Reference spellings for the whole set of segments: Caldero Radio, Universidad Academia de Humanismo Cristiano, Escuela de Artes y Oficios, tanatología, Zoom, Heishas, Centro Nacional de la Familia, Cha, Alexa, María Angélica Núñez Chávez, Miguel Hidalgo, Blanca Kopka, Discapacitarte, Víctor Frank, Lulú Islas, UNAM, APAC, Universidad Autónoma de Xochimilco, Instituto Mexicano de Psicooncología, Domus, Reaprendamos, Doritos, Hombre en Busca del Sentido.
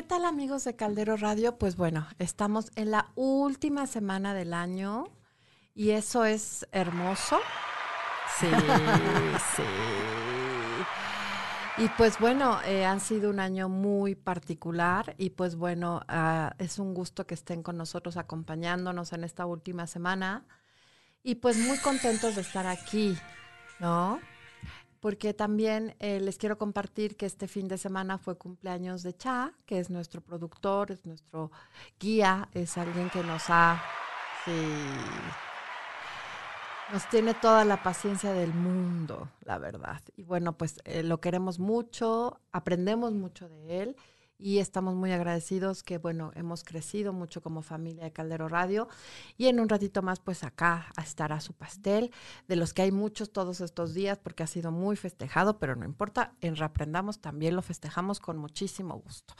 ¿Qué tal, amigos de Caldero Radio? Pues bueno, estamos en la última semana del año y eso es hermoso. Sí, sí. Y pues bueno, han sido un año muy particular y pues bueno, es un gusto que estén con nosotros acompañándonos en esta última semana y pues muy contentos de estar aquí, ¿no? Porque también les quiero compartir que este fin de semana fue cumpleaños de Cha, que es nuestro productor, es nuestro guía, es alguien que nos ha... Nos tiene toda la paciencia del mundo, la verdad. Y bueno, pues lo queremos mucho, aprendemos mucho de él y estamos muy agradecidos que, bueno, hemos crecido mucho como familia de Caldero Radio. Y en un ratito más, pues acá estará su pastel, de los que hay muchos todos estos días porque ha sido muy festejado, pero no importa, en Reaprendamos también lo festejamos con muchísimo gusto.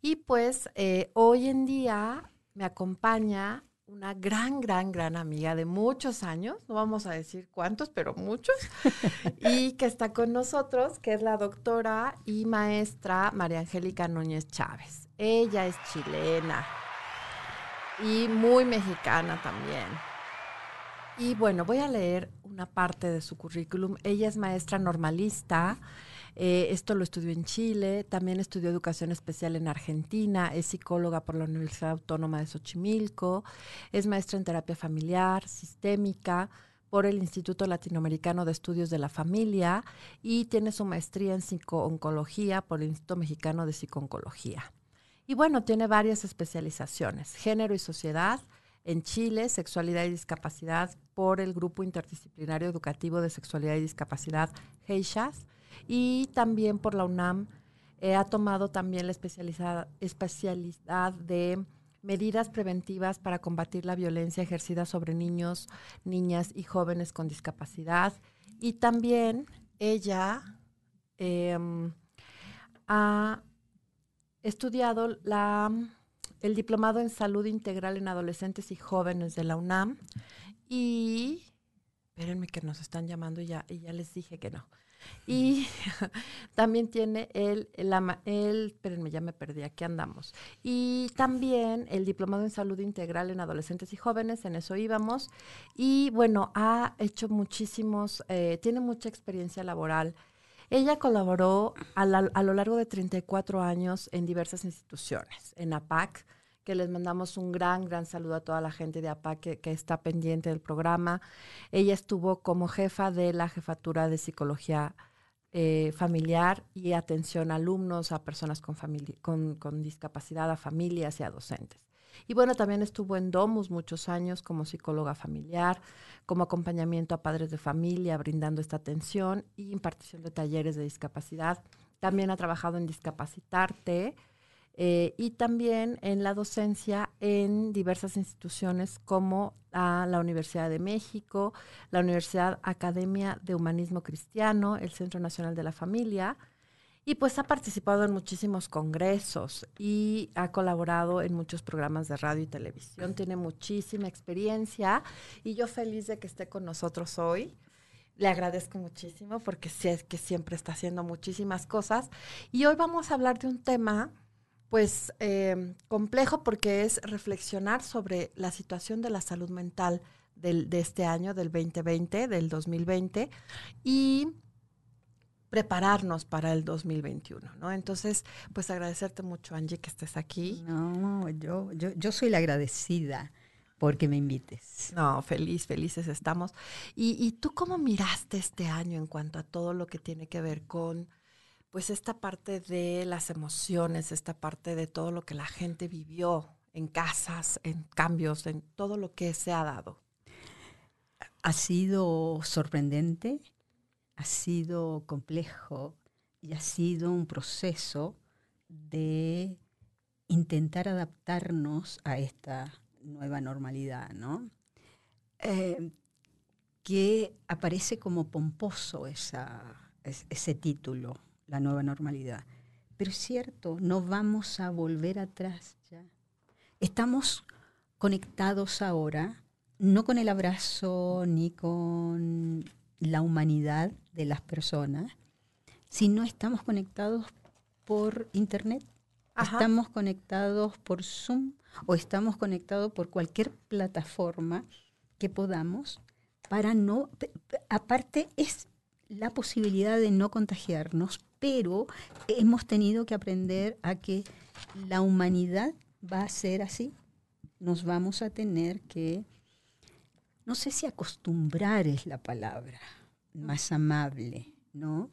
Y pues hoy en día me acompaña una gran amiga de muchos años, no vamos a decir cuántos, pero muchos, y que está con nosotros, que es la doctora y maestra María Angélica Núñez Chávez. Ella es chilena y muy mexicana también. Y bueno, voy a leer una parte de su currículum. Ella es maestra normalista. Esto lo estudió en Chile, también estudió educación especial en Argentina, es psicóloga por la Universidad Autónoma de Xochimilco, es maestra en terapia familiar, sistémica, por el Instituto Latinoamericano de Estudios de la Familia y tiene su maestría en psicooncología por el Instituto Mexicano de Psicooncología. Y bueno, tiene varias especializaciones, género y sociedad en Chile, sexualidad y discapacidad por el Grupo Interdisciplinario Educativo de Sexualidad y Discapacidad, Heishas, y también por la UNAM. Ha tomado también la especialidad de medidas preventivas para combatir la violencia ejercida sobre niños, niñas y jóvenes con discapacidad. Y también ella ha estudiado el diplomado en salud integral en adolescentes y jóvenes de la UNAM. Y espérenme que nos están llamando y ya les dije que no. Y también tiene espérenme, ya me perdí, aquí andamos. Y también el diplomado en salud integral en adolescentes y jóvenes, en eso íbamos. Y bueno, ha hecho muchísimos, tiene mucha experiencia laboral. Ella colaboró a lo largo de 34 años en diversas instituciones, en APAC, que les mandamos un gran saludo a toda la gente de APAC que está pendiente del programa. Ella estuvo como jefa de la Jefatura de Psicología Familiar y Atención a Alumnos, a personas con discapacidad, a familias y a docentes. Y bueno, también estuvo en Domus muchos años como psicóloga familiar, como acompañamiento a padres de familia, brindando esta atención y impartición de talleres de discapacidad. También ha trabajado en Discapacitarte, y también en la docencia en diversas instituciones como la Universidad de México, la Universidad Academia de Humanismo Cristiano, el Centro Nacional de la Familia, y pues ha participado en muchísimos congresos y ha colaborado en muchos programas de radio y televisión. Tiene muchísima experiencia y yo feliz de que esté con nosotros hoy. Le agradezco muchísimo porque sé que siempre está haciendo muchísimas cosas. Y hoy vamos a hablar de un tema pues complejo, porque es reflexionar sobre la situación de la salud mental de este año, del 2020, y prepararnos para el 2021, ¿no? Entonces, pues agradecerte mucho, Angie, que estés aquí. No, yo soy la agradecida porque me invites. No, felices estamos. ¿Y tú cómo miraste este año en cuanto a todo lo que tiene que ver con pues esta parte de las emociones, esta parte de todo lo que la gente vivió en casas, en cambios, en todo lo que se ha dado? Ha sido sorprendente, ha sido complejo y ha sido un proceso de intentar adaptarnos a esta nueva normalidad, ¿no? Que aparece como pomposo ese título, la nueva normalidad. Pero es cierto, no vamos a volver atrás ya. Estamos conectados ahora, no con el abrazo ni con la humanidad de las personas, sino estamos conectados por Internet. Ajá. Estamos conectados por Zoom o estamos conectados por cualquier plataforma que podamos para no... Aparte es la posibilidad de no contagiarnos, pero hemos tenido que aprender a que la humanidad va a ser así. Nos vamos a tener que, no sé si acostumbrar es la palabra más amable, ¿no?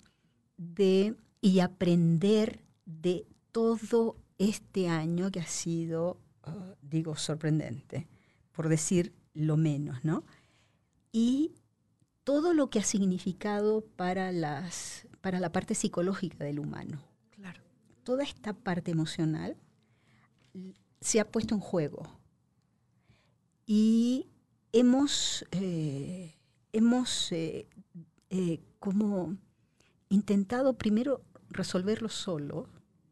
Y aprender de todo este año que ha sido, digo, sorprendente, por decir lo menos, ¿no? Y todo lo que ha significado para la parte psicológica del humano. Claro. Toda esta parte emocional se ha puesto en juego. Y hemos como intentado primero resolverlo solo.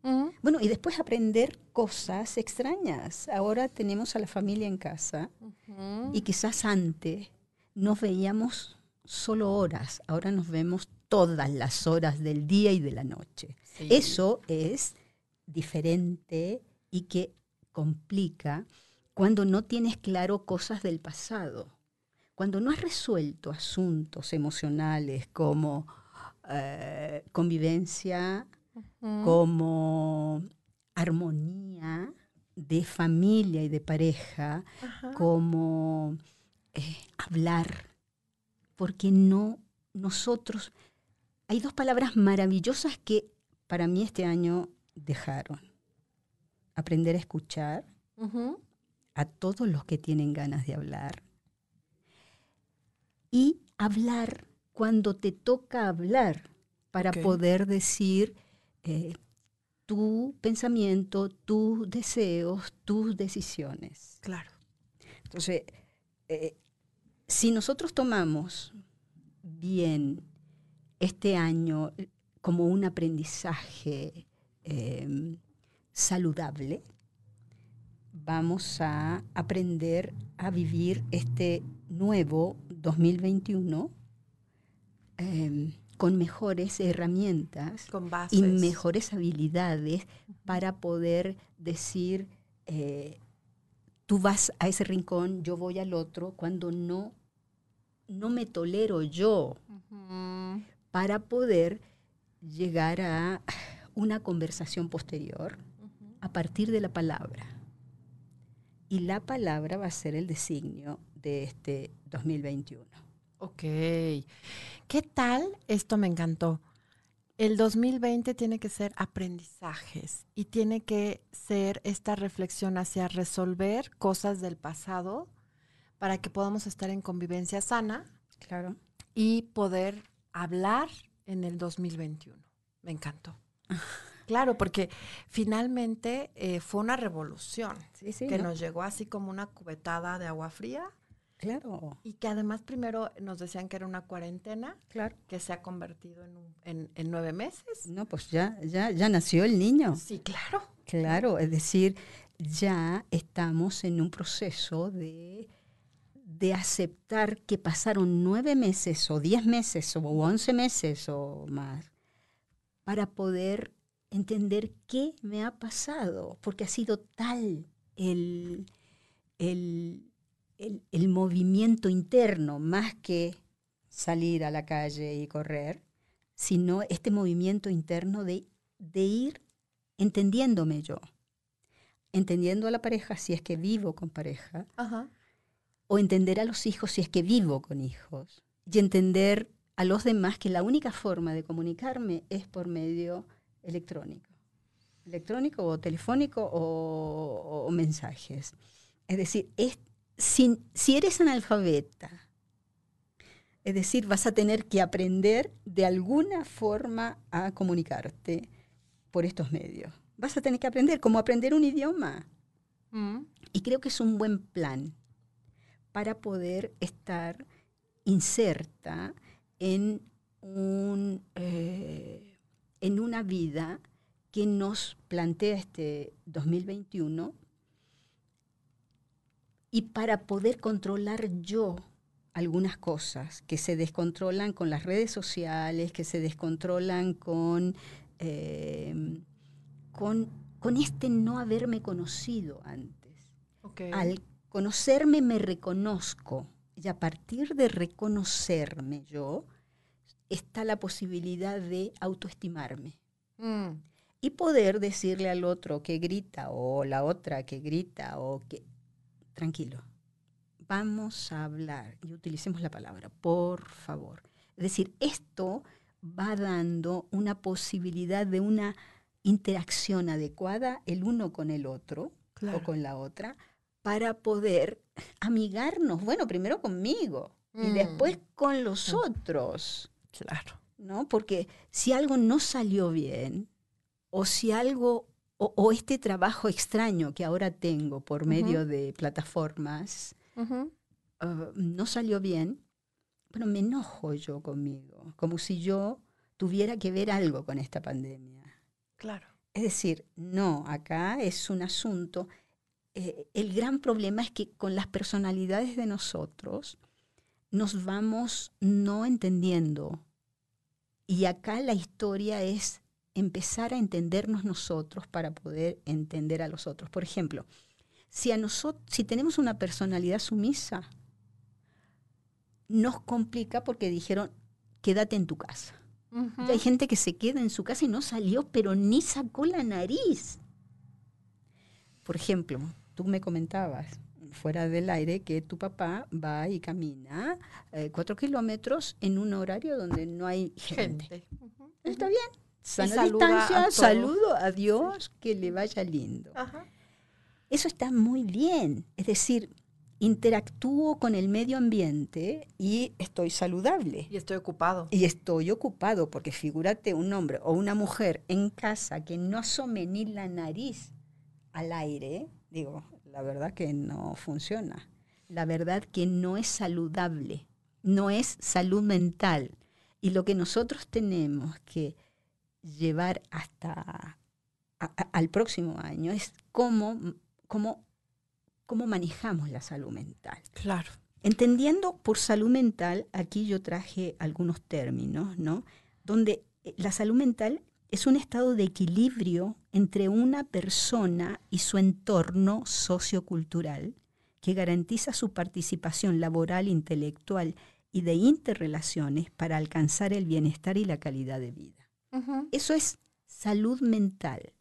Uh-huh. Bueno, y después aprender cosas extrañas. Ahora tenemos a la familia en casa. Uh-huh. Y quizás antes nos veíamos solo horas. Ahora nos vemos todas las horas del día y de la noche. Sí. Eso es diferente y que complica cuando no tienes claro cosas del pasado. Cuando no has resuelto asuntos emocionales como convivencia, uh-huh, como armonía de familia y de pareja, uh-huh, como hablar, porque no nosotros... Hay dos palabras maravillosas que para mí este año dejaron. Aprender a escuchar, uh-huh, a todos los que tienen ganas de hablar. Y hablar cuando te toca hablar para, okay, poder decir tu pensamiento, tus deseos, tus decisiones. Claro. Entonces, si nosotros tomamos bien este año como un aprendizaje saludable, vamos a aprender a vivir este nuevo 2021 con mejores herramientas, con bases y mejores habilidades para poder decir, tú vas a ese rincón, yo voy al otro, cuando no me tolero yo, uh-huh, para poder llegar a una conversación posterior, uh-huh, a partir de la palabra. Y la palabra va a ser el designio de este 2021. Ok. ¿Qué tal? Esto me encantó. El 2020 tiene que ser aprendizajes y tiene que ser esta reflexión hacia resolver cosas del pasado para que podamos estar en convivencia sana. Claro. Y poder hablar en el 2021. Me encantó. Claro, porque finalmente fue una revolución, sí, que, ¿no?, nos llegó así como una cubetada de agua fría. Claro. Y que además primero nos decían que era una cuarentena, claro, que se ha convertido en 9 meses. No, pues ya nació el niño. Sí, claro. Claro, es decir, ya estamos en un proceso de aceptar que pasaron 9 meses o 10 meses o 11 meses o más para poder entender qué me ha pasado, porque ha sido tal el movimiento interno, más que salir a la calle y correr, sino este movimiento interno de ir entendiéndome yo, entendiendo a la pareja si es que vivo con pareja, ajá, o entender a los hijos si es que vivo con hijos, y entender a los demás que la única forma de comunicarme es por medio electrónico o telefónico o mensajes. Es decir, si eres analfabeta, es decir, vas a tener que aprender de alguna forma a comunicarte por estos medios. Vas a tener que aprender, como aprender un idioma. Mm. Y creo que es un buen plan para poder estar inserta en una vida que nos plantea este 2021. Y para poder controlar yo algunas cosas que se descontrolan con las redes sociales, que se descontrolan con con este no haberme conocido antes. Okay. Al conocerme me reconozco, y a partir de reconocerme yo, está la posibilidad de autoestimarme. Mm. Y poder decirle al otro que grita, o la otra que grita, o que... Tranquilo, vamos a hablar, y utilicemos la palabra, por favor. Es decir, esto va dando una posibilidad de una interacción adecuada el uno con el otro, claro, o con la otra, para poder amigarnos, bueno, primero conmigo, y después con los otros. Claro. ¿No? Porque si algo no salió bien, o si algo, o este trabajo extraño que ahora tengo por medio de plataformas, no salió bien, pero me enojo yo conmigo, como si yo tuviera que ver algo con esta pandemia. Claro. Es decir, no, acá es un asunto. El gran problema es que con las personalidades de nosotros nos vamos no entendiendo. Y acá la historia es empezar a entendernos nosotros para poder entender a los otros. Por ejemplo, si tenemos una personalidad sumisa, nos complica porque dijeron, quédate en tu casa. Uh-huh. Hay gente que se queda en su casa y no salió, pero ni sacó la nariz. Por ejemplo, tú me comentabas fuera del aire que tu papá va y camina 4 kilómetros en un horario donde no hay gente. Uh-huh. Está bien, sana distancia, saludo a Dios, que le vaya lindo. Ajá. Eso está muy bien, es decir, interactúo con el medio ambiente y estoy saludable. Y estoy ocupado. Y estoy ocupado, porque figúrate un hombre o una mujer en casa que no asome ni la nariz al aire, digo, la verdad que no funciona. La verdad que no es saludable, no es salud mental. Y lo que nosotros tenemos que llevar hasta al próximo año es cómo manejamos la salud mental. Claro. Entendiendo por salud mental, aquí yo traje algunos términos, ¿no? Donde la salud mental es un estado de equilibrio entre una persona y su entorno sociocultural que garantiza su participación laboral, intelectual y de interrelaciones para alcanzar el bienestar y la calidad de vida. Uh-huh. Eso es salud mental.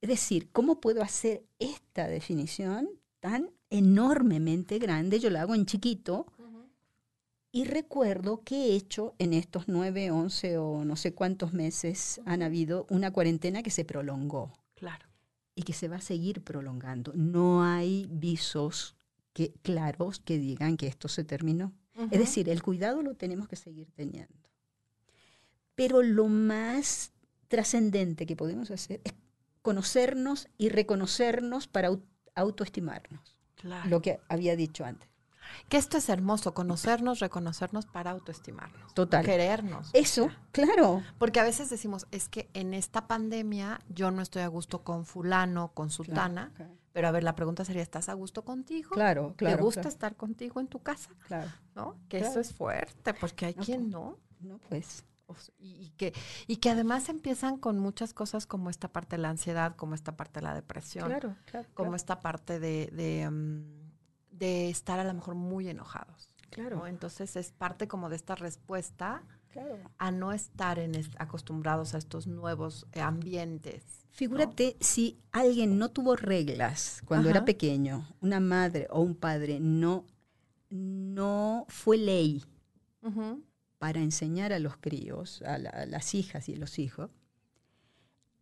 Es decir, ¿cómo puedo hacer esta definición tan enormemente grande? Yo la hago en chiquito. Y recuerdo que he hecho en estos 9, 11 o no sé cuántos meses han habido una cuarentena que se prolongó. Claro. Y que se va a seguir prolongando. No hay visos claros que digan que esto se terminó. Uh-huh. Es decir, el cuidado lo tenemos que seguir teniendo. Pero lo más trascendente que podemos hacer es conocernos y reconocernos para autoestimarnos. Claro. Lo que había dicho antes. Que esto es hermoso, conocernos, reconocernos para autoestimarnos. Total. Querernos. Eso, claro. Porque a veces decimos, es que en esta pandemia yo no estoy a gusto con fulano, con sutana, claro, okay. Pero a ver, la pregunta sería, ¿estás a gusto contigo? Claro, claro. ¿Te gusta estar contigo en tu casa? Claro. ¿No? Que claro. Eso es fuerte, porque hay quien no. No, pues. Y que además empiezan con muchas cosas como esta parte de la ansiedad, como esta parte de la depresión. Claro, claro. Como claro. Esta parte de estar a lo mejor muy enojados. Claro. ¿No? Entonces es parte como de esta respuesta claro. A no estar acostumbrados a estos nuevos ambientes. Figúrate, ¿no? Si alguien no tuvo reglas cuando Ajá. Era pequeño, una madre o un padre no fue ley uh-huh. Para enseñar a los críos, a las hijas y los hijos,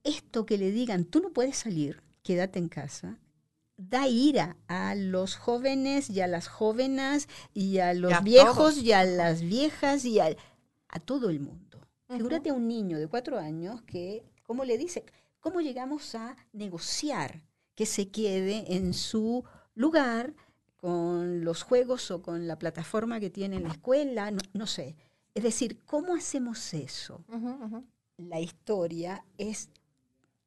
esto que le digan, tú no puedes salir, quédate en casa, da ira a los jóvenes y a las jóvenes y a los viejos todos. Y a las viejas y a todo el mundo. Uh-huh. Figúrate a un niño de 4 años que, ¿cómo le dice? ¿Cómo llegamos a negociar que se quede en su lugar con los juegos o con la plataforma que tiene en la escuela? No sé. Es decir, ¿cómo hacemos eso? Uh-huh, uh-huh. La historia es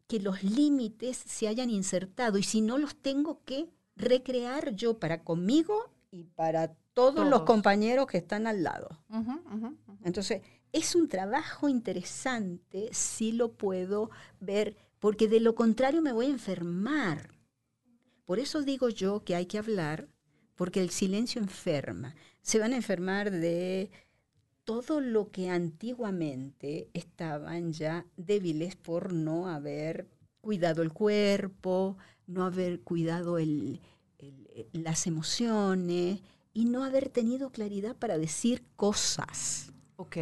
que los límites se hayan insertado y si no los tengo que recrear yo para conmigo y para todos los compañeros que están al lado. Uh-huh, uh-huh, uh-huh. Entonces, es un trabajo interesante si lo puedo ver porque de lo contrario me voy a enfermar. Por eso digo yo que hay que hablar, porque el silencio enferma. Se van a enfermar de todo lo que antiguamente estaban ya débiles por no haber cuidado el cuerpo, no haber cuidado las emociones y no haber tenido claridad para decir cosas. Ok.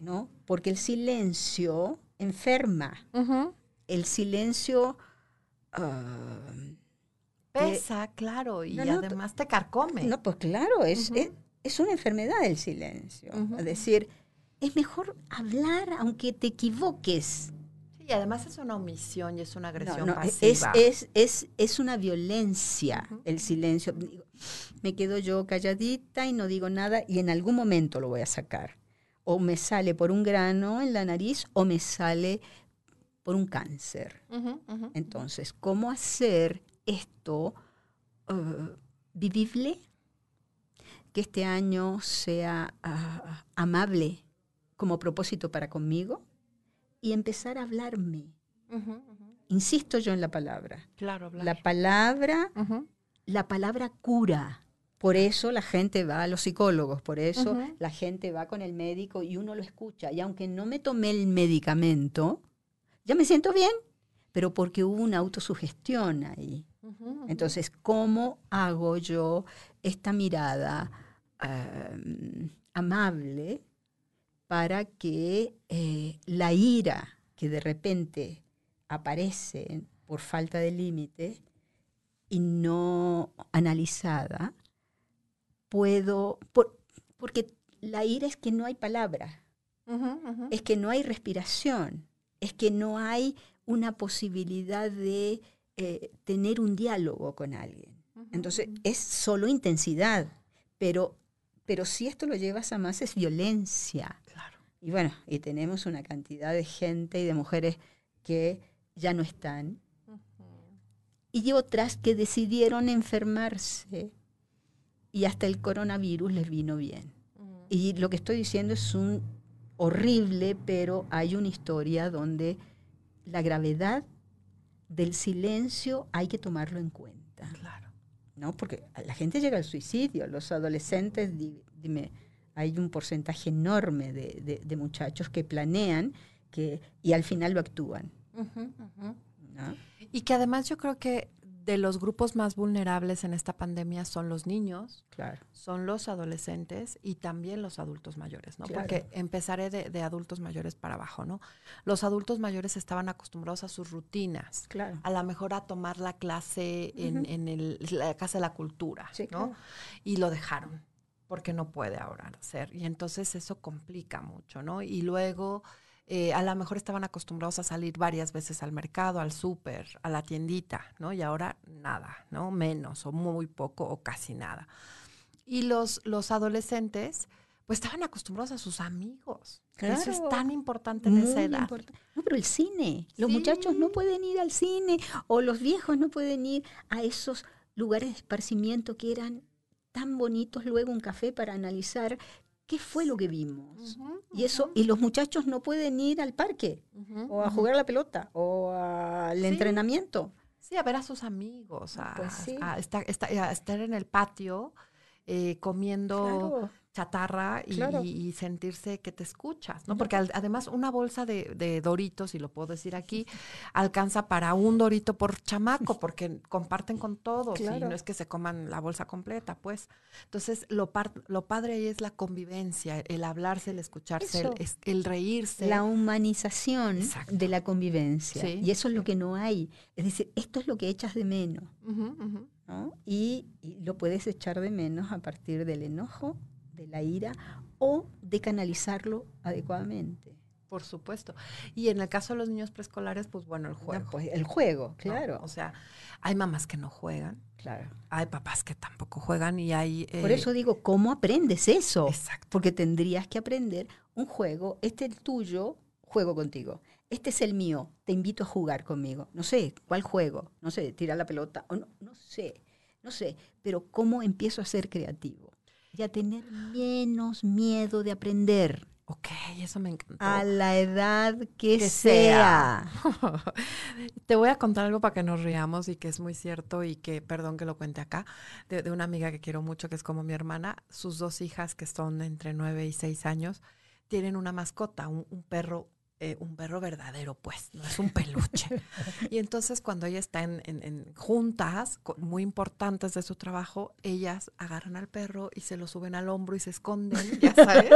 ¿No? Porque el silencio enferma. Uh-huh. El silencio... pesa, claro, y además te carcome. No, pues claro, es una enfermedad el silencio. Uh-huh. Es decir, es mejor hablar aunque te equivoques. Sí, y además es una omisión y es una agresión pasiva. Es una violencia el silencio. Me quedo yo calladita y no digo nada y en algún momento lo voy a sacar. O me sale por un grano en la nariz o me sale por un cáncer. Entonces, ¿cómo hacer esto vivible? Que este año sea amable como propósito para conmigo y empezar a hablarme. Insisto yo en la palabra. Claro, hablar. La palabra cura. Por eso la gente va a los psicólogos, por eso la gente va con el médico y uno lo escucha. Y aunque no me tomé el medicamento, ya me siento bien, pero porque hubo una autosugestión ahí. Entonces, ¿cómo hago yo esta mirada amable para que la ira que de repente aparece por falta de límite y no analizada, porque la ira es que no hay palabra, es que no hay respiración, es que no hay una posibilidad de tener un diálogo con alguien. Entonces, es solo intensidad, pero si esto lo llevas a más es violencia. Claro. Y bueno, y tenemos una cantidad de gente y de mujeres que ya no están, y otras que decidieron enfermarse, y hasta el coronavirus les vino bien. Y lo que estoy diciendo es un horrible, pero hay una historia donde la gravedad del silencio hay que tomarlo en cuenta. Claro. ¿No? Porque la gente llega al suicidio, los adolescentes, dime, hay un porcentaje enorme de muchachos que planean y al final lo actúan. ¿No? Y que además yo creo que de los grupos más vulnerables en esta pandemia son los niños, son los adolescentes y también los adultos mayores, ¿no? Claro. Porque empezaré de adultos mayores para abajo, ¿no? Los adultos mayores estaban acostumbrados a sus rutinas, a lo mejor a tomar la clase en la Casa de la Cultura, ¿no? Y lo dejaron, porque no puede ahora hacer. Y entonces eso complica mucho, ¿no? Y luego... a lo mejor estaban acostumbrados a salir varias veces al mercado, al súper, a la tiendita, ¿no? Y ahora nada, ¿no? Menos o muy poco o casi nada. Y los adolescentes, pues estaban acostumbrados a sus amigos. Claro. Eso es tan importante en esa edad. No, pero el cine. Los muchachos no pueden ir al cine o los viejos no pueden ir a esos lugares de esparcimiento que eran tan bonitos. Luego un café para analizar ¿qué fue lo que vimos? Y eso, y los muchachos no pueden ir al parque, o a jugar a la pelota, o al entrenamiento. Sí, a ver a sus amigos, a estar en el patio comiendo chatarra y sentirse que te escuchas, ¿no? Porque además una bolsa de Doritos, y lo puedo decir aquí, alcanza para un Dorito por chamaco, porque comparten con todos, y no es que se coman la bolsa completa, pues. Entonces, lo padre ahí es la convivencia, el hablarse, el escucharse, el reírse. La humanización de la convivencia, y eso es lo que no hay. Es decir, esto es lo que echas de menos, ¿no? Y lo puedes echar de menos a partir del enojo, de la ira o de canalizarlo adecuadamente. Por supuesto. Y en el caso de los niños preescolares, pues bueno, el juego. No, pues el juego, claro. ¿No? O sea, hay mamás que no juegan, hay papás que tampoco juegan y hay... Por eso digo, ¿cómo aprendes eso? Exacto. Porque tendrías que aprender un juego, este es el tuyo, juego contigo. Este es el mío, te invito a jugar conmigo. No sé, ¿cuál juego? No sé, tirar la pelota. O no sé, pero ¿cómo empiezo a ser creativo? Y a tener menos miedo de aprender. Ok, eso me encantó. A la edad que sea. Te voy a contar algo para que nos riamos y que es muy cierto y que, perdón que lo cuente acá, de una amiga que quiero mucho, que es como mi hermana. Sus dos hijas, que son entre 9 y 6 años, tienen una mascota, un perro verdadero, pues, no es un peluche. Y entonces cuando ella está en juntas muy importantes de su trabajo, ellas agarran al perro y se lo suben al hombro y se esconden, ya sabes.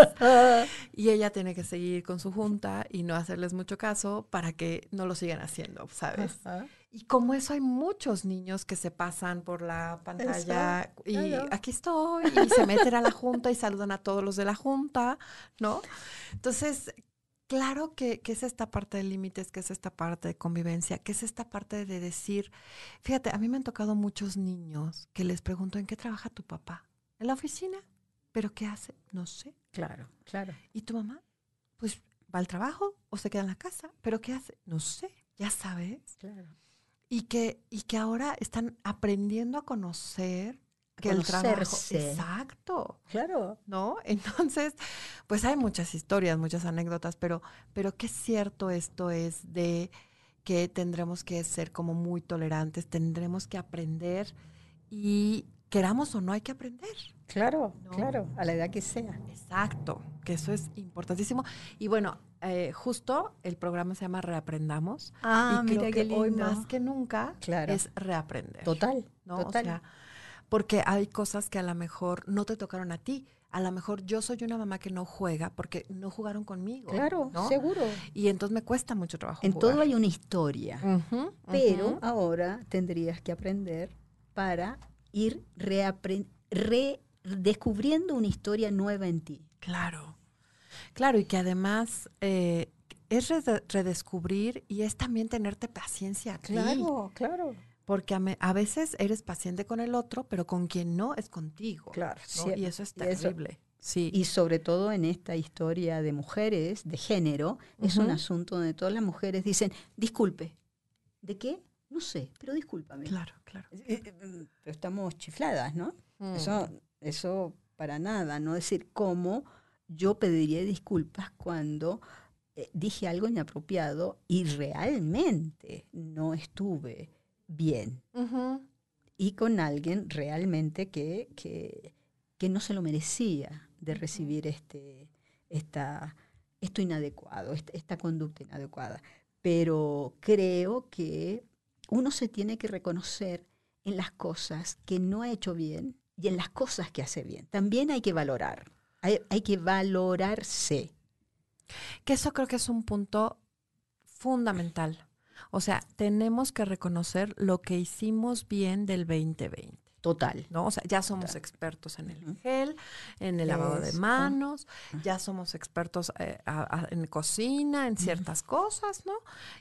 Y ella tiene que seguir con su junta y no hacerles mucho caso para que no lo sigan haciendo, ¿sabes? Ajá. Y como eso hay muchos niños que se pasan por la pantalla y hello, aquí estoy, y se meten a la junta y saludan a todos los de la junta, ¿no? Entonces, claro que es esta parte de límites, que es esta parte de convivencia, que es esta parte de decir, fíjate, a mí me han tocado muchos niños que les pregunto, ¿en qué trabaja tu papá? ¿En la oficina? ¿Pero qué hace? No sé. Claro, claro. ¿Y tu mamá? Pues va al trabajo o se queda en la casa, ¿pero qué hace? No sé, ya sabes. Claro. Y que ahora están aprendiendo a conocer que el trabajo. Exacto. Claro. ¿No? Entonces, pues hay muchas historias, muchas anécdotas, pero qué cierto esto es de que tendremos que ser como muy tolerantes, tendremos que aprender y queramos o no hay que aprender. Claro, ¿no? Claro, a la edad que sea. Exacto, que eso es importantísimo. Y bueno, justo el programa se llama Reaprendamos. Ah, y creo mira que hoy más que nunca es reaprender. Total, ¿no? Total. O sea, porque hay cosas que a lo mejor no te tocaron a ti. A lo mejor yo soy una mamá que no juega porque no jugaron conmigo. Claro, ¿no? Seguro. Y entonces me cuesta mucho trabajo en jugar. Todo hay una historia. Pero ahora tendrías que aprender para ir redescubriendo una historia nueva en ti. Claro. Claro, y que además es redescubrir y es también tenerte paciencia. Claro, claro. Porque a veces eres paciente con el otro, pero con quien no es contigo. Claro, ¿no? Y eso es terrible. Sí. Y sobre todo en esta historia de mujeres, de género, es un asunto donde todas las mujeres dicen, disculpe, ¿de qué? No sé, pero discúlpame. Claro, claro. Pero estamos chifladas, ¿no? Eso para nada, ¿no? Es decir, ¿cómo yo pediría disculpas cuando dije algo inapropiado y realmente no estuve bien y con alguien realmente que no se lo merecía de recibir esto inadecuado, esta conducta inadecuada? Pero creo que uno se tiene que reconocer en las cosas que no ha hecho bien y en las cosas que hace bien. También hay que valorar, hay que valorarse. Que eso creo que es un punto fundamental. O sea, tenemos que reconocer lo que hicimos bien del 2020. Total. ¿No? O sea, ya somos expertos en el gel, en el lavado de manos, ya somos expertos en cocina, en ciertas cosas, ¿no?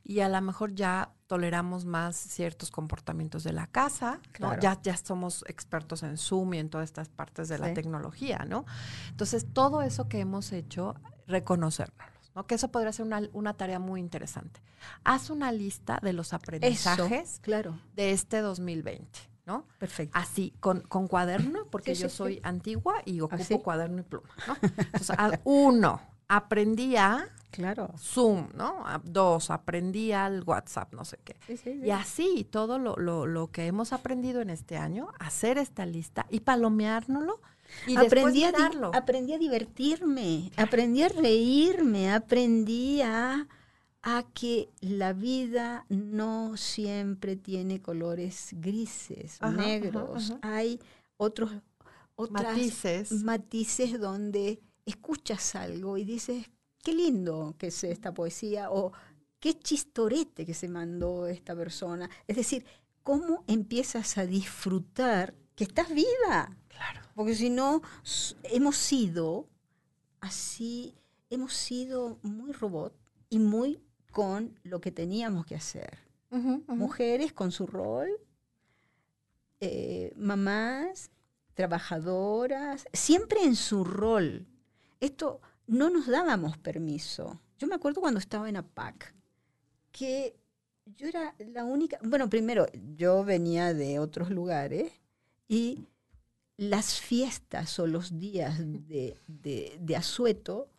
Y a lo mejor ya toleramos más ciertos comportamientos de la casa, ¿no? Ya somos expertos en Zoom y en todas estas partes de la tecnología, ¿no? Entonces, todo eso que hemos hecho, reconocerlo. ¿No? Que eso podría ser una tarea muy interesante. Haz una lista de los aprendizajes de este 2020, ¿no? Perfecto. Así, con cuaderno, porque yo soy antigua y ocupo cuaderno y pluma, ¿no? Entonces, 1, aprendí a Zoom, ¿no? 2, aprendí al WhatsApp, no sé qué. Sí. Y así, todo lo que hemos aprendido en este año, hacer esta lista y palomeárnoslo. Y aprendí a divertirme, aprendí a reírme, aprendí a que la vida no siempre tiene colores grises, negros. Hay otros matices donde escuchas algo y dices, qué lindo que es esta poesía o qué chistorete que se mandó esta persona. Es decir, cómo empiezas a disfrutar que estás viva. Claro. Porque si no, hemos sido muy robot y muy con lo que teníamos que hacer. Mujeres con su rol, mamás, trabajadoras, siempre en su rol. Esto no nos dábamos permiso. Yo me acuerdo cuando estaba en APAC, que yo era la única... Bueno, primero, yo venía de otros lugares y... Las fiestas o los días de asueto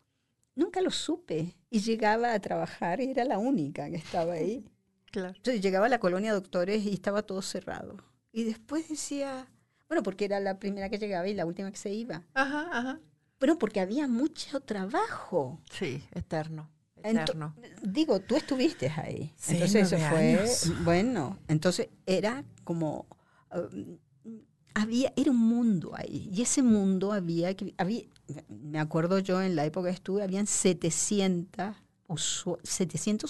Nunca lo supe. Y llegaba a trabajar y era la única que estaba ahí. Claro. Entonces llegaba a la colonia de doctores y estaba todo cerrado. Y después decía... Bueno, porque era la primera que llegaba y la última que se iba. Ajá, ajá. Bueno, porque había mucho trabajo. Sí, eterno. Eterno. Digo, tú estuviste ahí. Sí, entonces eso fue... Años. Bueno, entonces era como... era un mundo ahí. Y ese mundo me acuerdo yo en la época que estuve, habían 700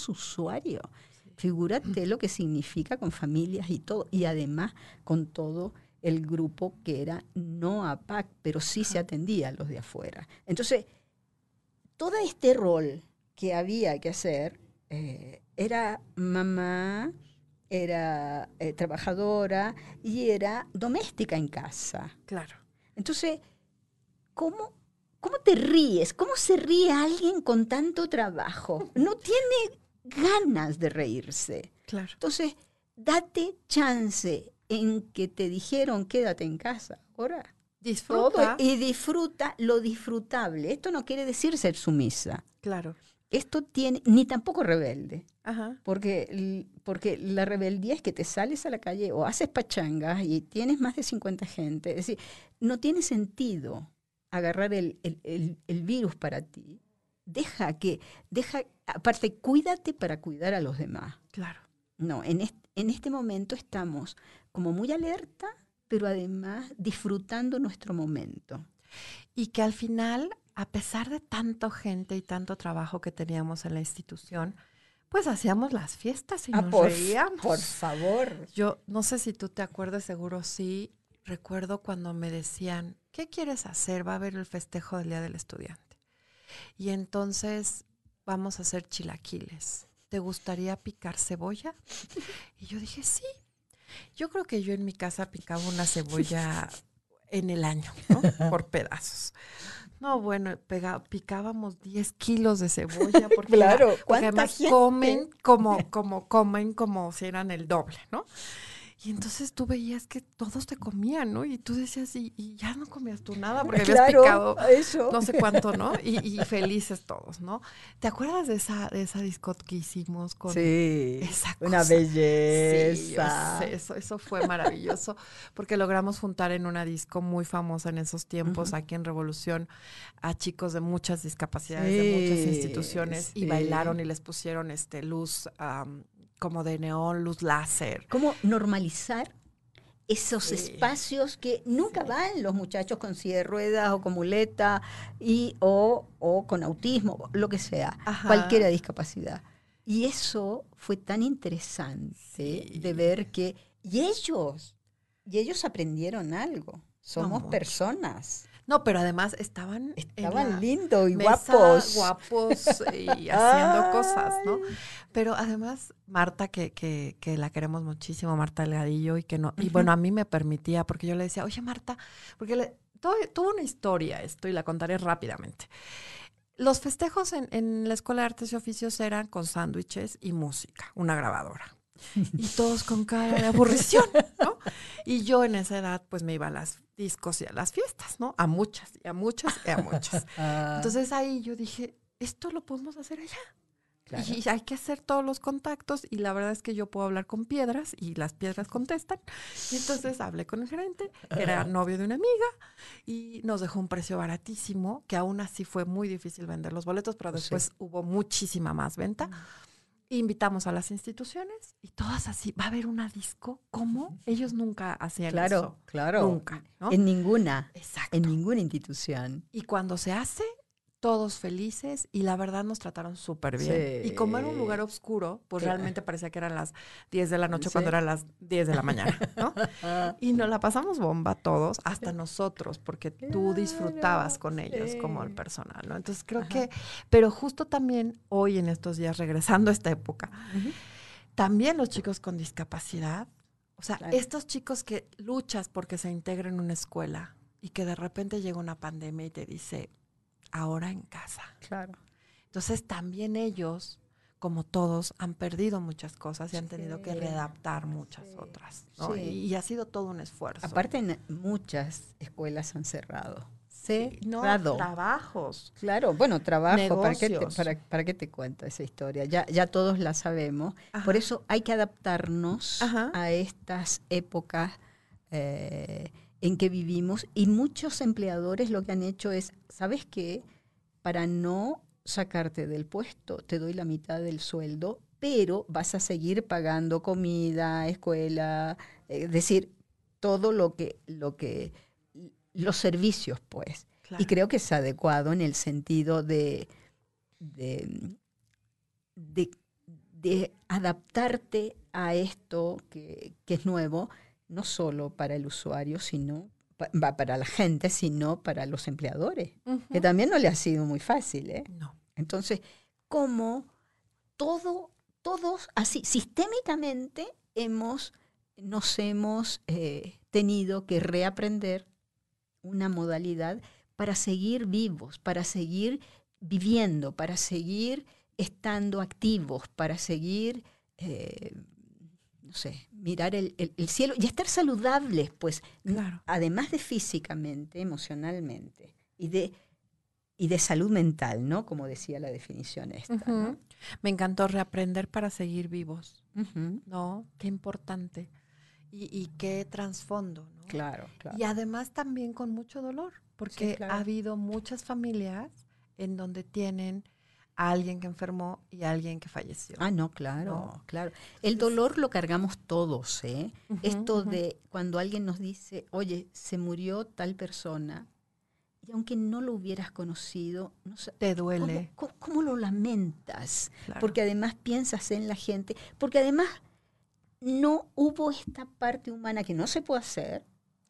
usuarios. Sí. Figúrate lo que significa con familias y todo. Y además con todo el grupo que era no APAC, pero sí se atendía a los de afuera. Entonces, todo este rol que había que hacer era mamá, era trabajadora y era doméstica en casa. Claro. Entonces, ¿cómo te ríes? ¿Cómo se ríe alguien con tanto trabajo? No tiene ganas de reírse. Claro. Entonces, date chance en que te dijeron quédate en casa. Ahora, disfruta. Y disfruta lo disfrutable. Esto no quiere decir ser sumisa. Claro. Esto tiene, ni tampoco rebelde. Ajá. Porque la rebeldía es que te sales a la calle o haces pachangas y tienes más de 50 gente. Es decir, no tiene sentido agarrar el virus para ti. Aparte, cuídate para cuidar a los demás. Claro. No, en este momento estamos como muy alerta, pero además disfrutando nuestro momento. Y que al final, a pesar de tanta gente y tanto trabajo que teníamos en la institución, pues hacíamos las fiestas y nos reíamos. Por favor. Yo no sé si tú te acuerdas, seguro sí. Recuerdo cuando me decían, ¿qué quieres hacer? Va a haber el festejo del Día del Estudiante. Y entonces vamos a hacer chilaquiles. ¿Te gustaría picar cebolla? Y yo dije, sí. Yo creo que yo en mi casa picaba una cebolla en el año, ¿no? Por pedazos. No, bueno, picábamos 10 kilos de cebolla porque, claro, porque además comen como si eran el doble, ¿no? Y entonces tú veías que todos te comían, ¿no? Y tú decías, y ya no comías tú nada porque habías picado eso. No sé cuánto, ¿no? Y felices todos, ¿no? ¿Te acuerdas de esa discot que hicimos con esa cosa? Una belleza. Sí, eso fue maravilloso porque logramos juntar en una disco muy famosa en esos tiempos, aquí en Revolución, a chicos de muchas discapacidades, de muchas instituciones, y bailaron y les pusieron luz... como de neón, luz láser. ¿Cómo normalizar esos espacios que nunca van los muchachos con silla de ruedas o con muleta o con autismo, lo que sea, cualquier discapacidad? Y eso fue tan interesante de ver que... Y ellos aprendieron algo. Somos personas. No, pero además estaban lindos y guapos y haciendo cosas, ¿no? Pero además Marta, que la queremos muchísimo, Marta Leadillo, y bueno, a mí me permitía, porque yo le decía, oye Marta, porque tuvo una historia esto y la contaré rápidamente. Los festejos en la Escuela de Artes y Oficios eran con sándwiches y música, una grabadora. Y todos con cara de aburrición, ¿no? Y yo en esa edad pues me iba a las discos y a las fiestas, ¿no? A muchas, y a muchas, y a muchas. Entonces ahí yo dije, esto lo podemos hacer allá. Claro. Y hay que hacer todos los contactos, y la verdad es que yo puedo hablar con piedras, y las piedras contestan. Y entonces hablé con el gerente, que era novio de una amiga, y nos dejó un precio baratísimo, que aún así fue muy difícil vender los boletos, pero después hubo muchísima más venta. Invitamos a las instituciones y todas así, va a haber una disco como ellos nunca hacían eso. Claro, nunca, ¿no? En ninguna. Exacto. En ninguna institución. Y cuando se hace, todos felices, y la verdad nos trataron súper bien. Sí. Y como era un lugar oscuro, pues realmente parecía que eran las 10 de la noche cuando eran las 10 de la mañana, ¿no? Y nos la pasamos bomba todos, hasta nosotros, porque tú disfrutabas con ellos como el personal, ¿no? Entonces creo que, pero justo también hoy en estos días, regresando a esta época, también los chicos con discapacidad, o sea, estos chicos que luchas porque se integren en una escuela y que de repente llega una pandemia y te dice... ahora en casa. Claro. Entonces también ellos, como todos, han perdido muchas cosas y han tenido que readaptar muchas otras, ¿no? Y ha sido todo un esfuerzo. Aparte, muchas escuelas han cerrado. cerrado. No, trabajos. Claro, bueno, trabajo. ¿Para qué te cuento esa historia? Ya todos la sabemos. Ajá. Por eso hay que adaptarnos, ajá, a estas épocas en que vivimos. Y muchos empleadores lo que han hecho es, ¿sabes qué? Para no sacarte del puesto, te doy la mitad del sueldo, pero vas a seguir pagando comida, escuela, es decir, todo lo que los servicios, pues. Claro. Y creo que es adecuado en el sentido de adaptarte a esto que es nuevo, no solo para el usuario, sino para la gente, sino para los empleadores, uh-huh, que también no le ha sido muy fácil, ¿eh? No. Entonces, como todos así, sistémicamente nos hemos tenido que reaprender una modalidad para seguir vivos, para seguir viviendo, para seguir estando activos, para seguir, mirar el cielo y estar saludables, pues, claro, además de físicamente, emocionalmente y de salud mental, ¿no? Como decía la definición esta, uh-huh, ¿no? Me encantó reaprender para seguir vivos, uh-huh, ¿no? Qué importante. Y qué trasfondo, ¿no? Claro, claro. Y además también con mucho dolor, porque sí, claro, ha habido muchas familias en donde tienen a alguien que enfermó y a alguien que falleció. Ah, no, claro, ¿no? Claro. El dolor lo cargamos todos, ¿eh? Uh-huh, esto, uh-huh, de cuando alguien nos dice, oye, se murió tal persona, y aunque no lo hubieras conocido, no sé, te duele. ¿Cómo lo lamentas? Claro. Porque además piensas en la gente, porque además no hubo esta parte humana que no se puede hacer,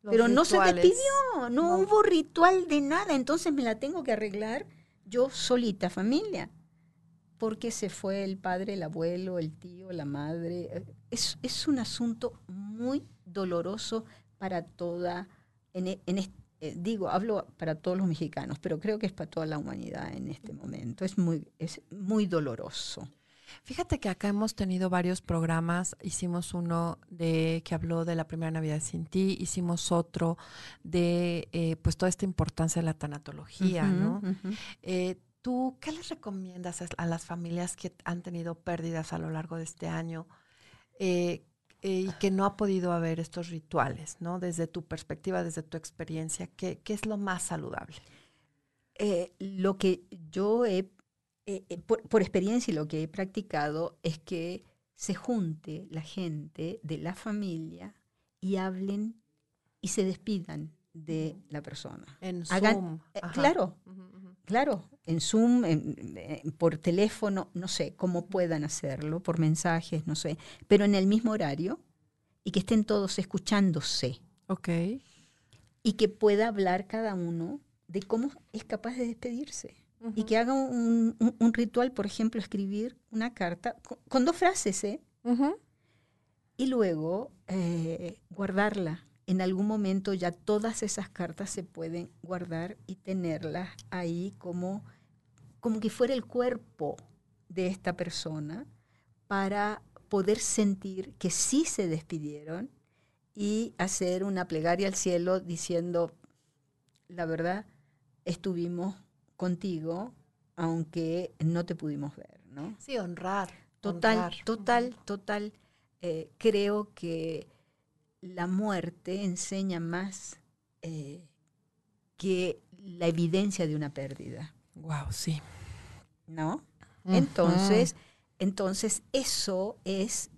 los pero rituales. No se despidió, no hubo ritual de nada, entonces me la tengo que arreglar yo solita, familia, porque se fue el padre, el abuelo, el tío, la madre. Es un asunto muy doloroso para toda, hablo para todos los mexicanos, pero creo que es para toda la humanidad en este momento, es muy doloroso. Fíjate que acá hemos tenido varios programas, hicimos uno que habló de la primera Navidad sin ti, hicimos otro de pues toda esta importancia de la tanatología, uh-huh, ¿no? Uh-huh. ¿Tú qué les recomiendas a las familias que han tenido pérdidas a lo largo de este año y que no ha podido haber estos rituales, ¿no? Desde tu perspectiva, desde tu experiencia, ¿qué es lo más saludable? Lo que yo he por experiencia y lo que he practicado es que se junte la gente de la familia y hablen y se despidan de la persona. En Zoom. Claro, uh-huh, claro, en Zoom, por teléfono, no sé cómo puedan hacerlo, por mensajes, no sé, pero en el mismo horario y que estén todos escuchándose. Ok. Y que pueda hablar cada uno de cómo es capaz de despedirse. Y que haga un ritual, por ejemplo, escribir una carta con 2 frases, ¿eh? Uh-huh. Y luego guardarla. En algún momento ya todas esas cartas se pueden guardar y tenerlas ahí como que fuera el cuerpo de esta persona para poder sentir que sí se despidieron y hacer una plegaria al cielo diciendo, la verdad, estuvimos contigo, aunque no te pudimos ver, ¿no? Sí, honrar. Total. Creo que la muerte enseña más que la evidencia de una pérdida. Wow, sí. ¿No? Uh-huh. Entonces eso es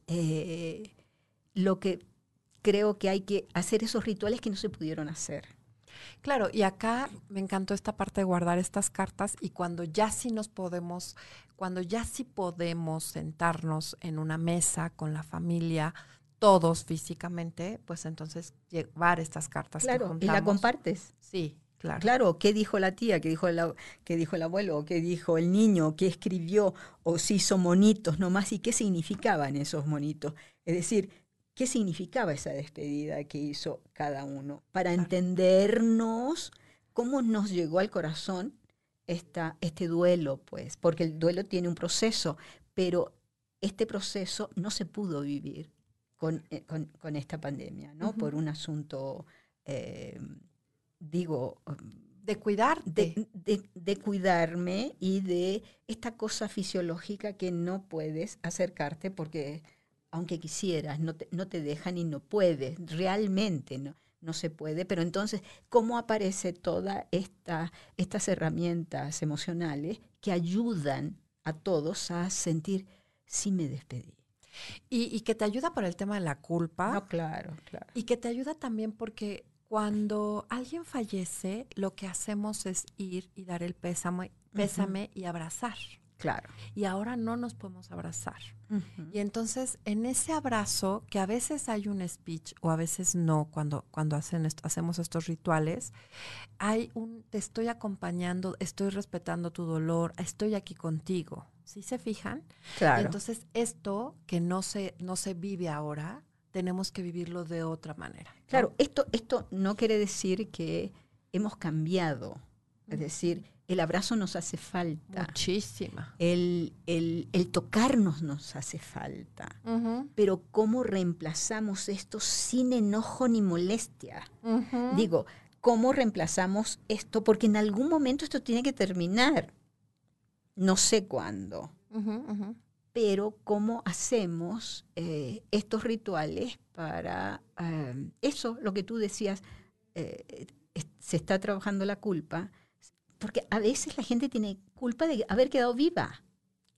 lo que creo que hay que hacer, esos rituales que no se pudieron hacer. Claro, y acá me encantó esta parte de guardar estas cartas y cuando ya sí podemos sentarnos en una mesa con la familia, todos físicamente, pues entonces llevar estas cartas. Claro, que y la compartes. Sí, claro. Claro, ¿qué dijo la tía? ¿Qué dijo el abuelo? ¿Qué dijo el niño? ¿Qué escribió? ¿O se hizo monitos nomás? ¿Y qué significaban esos monitos? Es decir, ¿qué significaba esa despedida que hizo cada uno? Para entendernos cómo nos llegó al corazón este duelo, pues. Porque el duelo tiene un proceso, pero este proceso no se pudo vivir con esta pandemia, ¿no? Uh-huh. Por un asunto, De cuidarte. De cuidarme y de esta cosa fisiológica que no puedes acercarte porque, aunque quisieras, no te dejan y no puedes, realmente no se puede. Pero entonces, ¿cómo aparece toda estas herramientas emocionales que ayudan a todos a sentir si me despedí? Y que te ayuda por el tema de la culpa. No, claro. Y que te ayuda también porque cuando alguien fallece, lo que hacemos es ir y dar el pésame y abrazar. Claro. Y ahora no nos podemos abrazar. Uh-huh. Y entonces, en ese abrazo, que a veces hay un speech o a veces no, cuando hacemos estos rituales, hay te estoy acompañando, estoy respetando tu dolor, estoy aquí contigo. ¿Sí se fijan? Claro. Y entonces, esto que no se vive ahora, tenemos que vivirlo de otra manera, ¿no? Claro, esto no quiere decir que hemos cambiado. Es decir, el abrazo nos hace falta. Muchísima. El tocarnos nos hace falta. Uh-huh. Pero ¿cómo reemplazamos esto sin enojo ni molestia? Uh-huh. Digo, ¿cómo reemplazamos esto? Porque en algún momento esto tiene que terminar. No sé cuándo. Uh-huh, uh-huh. Pero ¿cómo hacemos estos rituales para eso? Lo que tú decías, se está trabajando la culpa. Porque a veces la gente tiene culpa de haber quedado viva.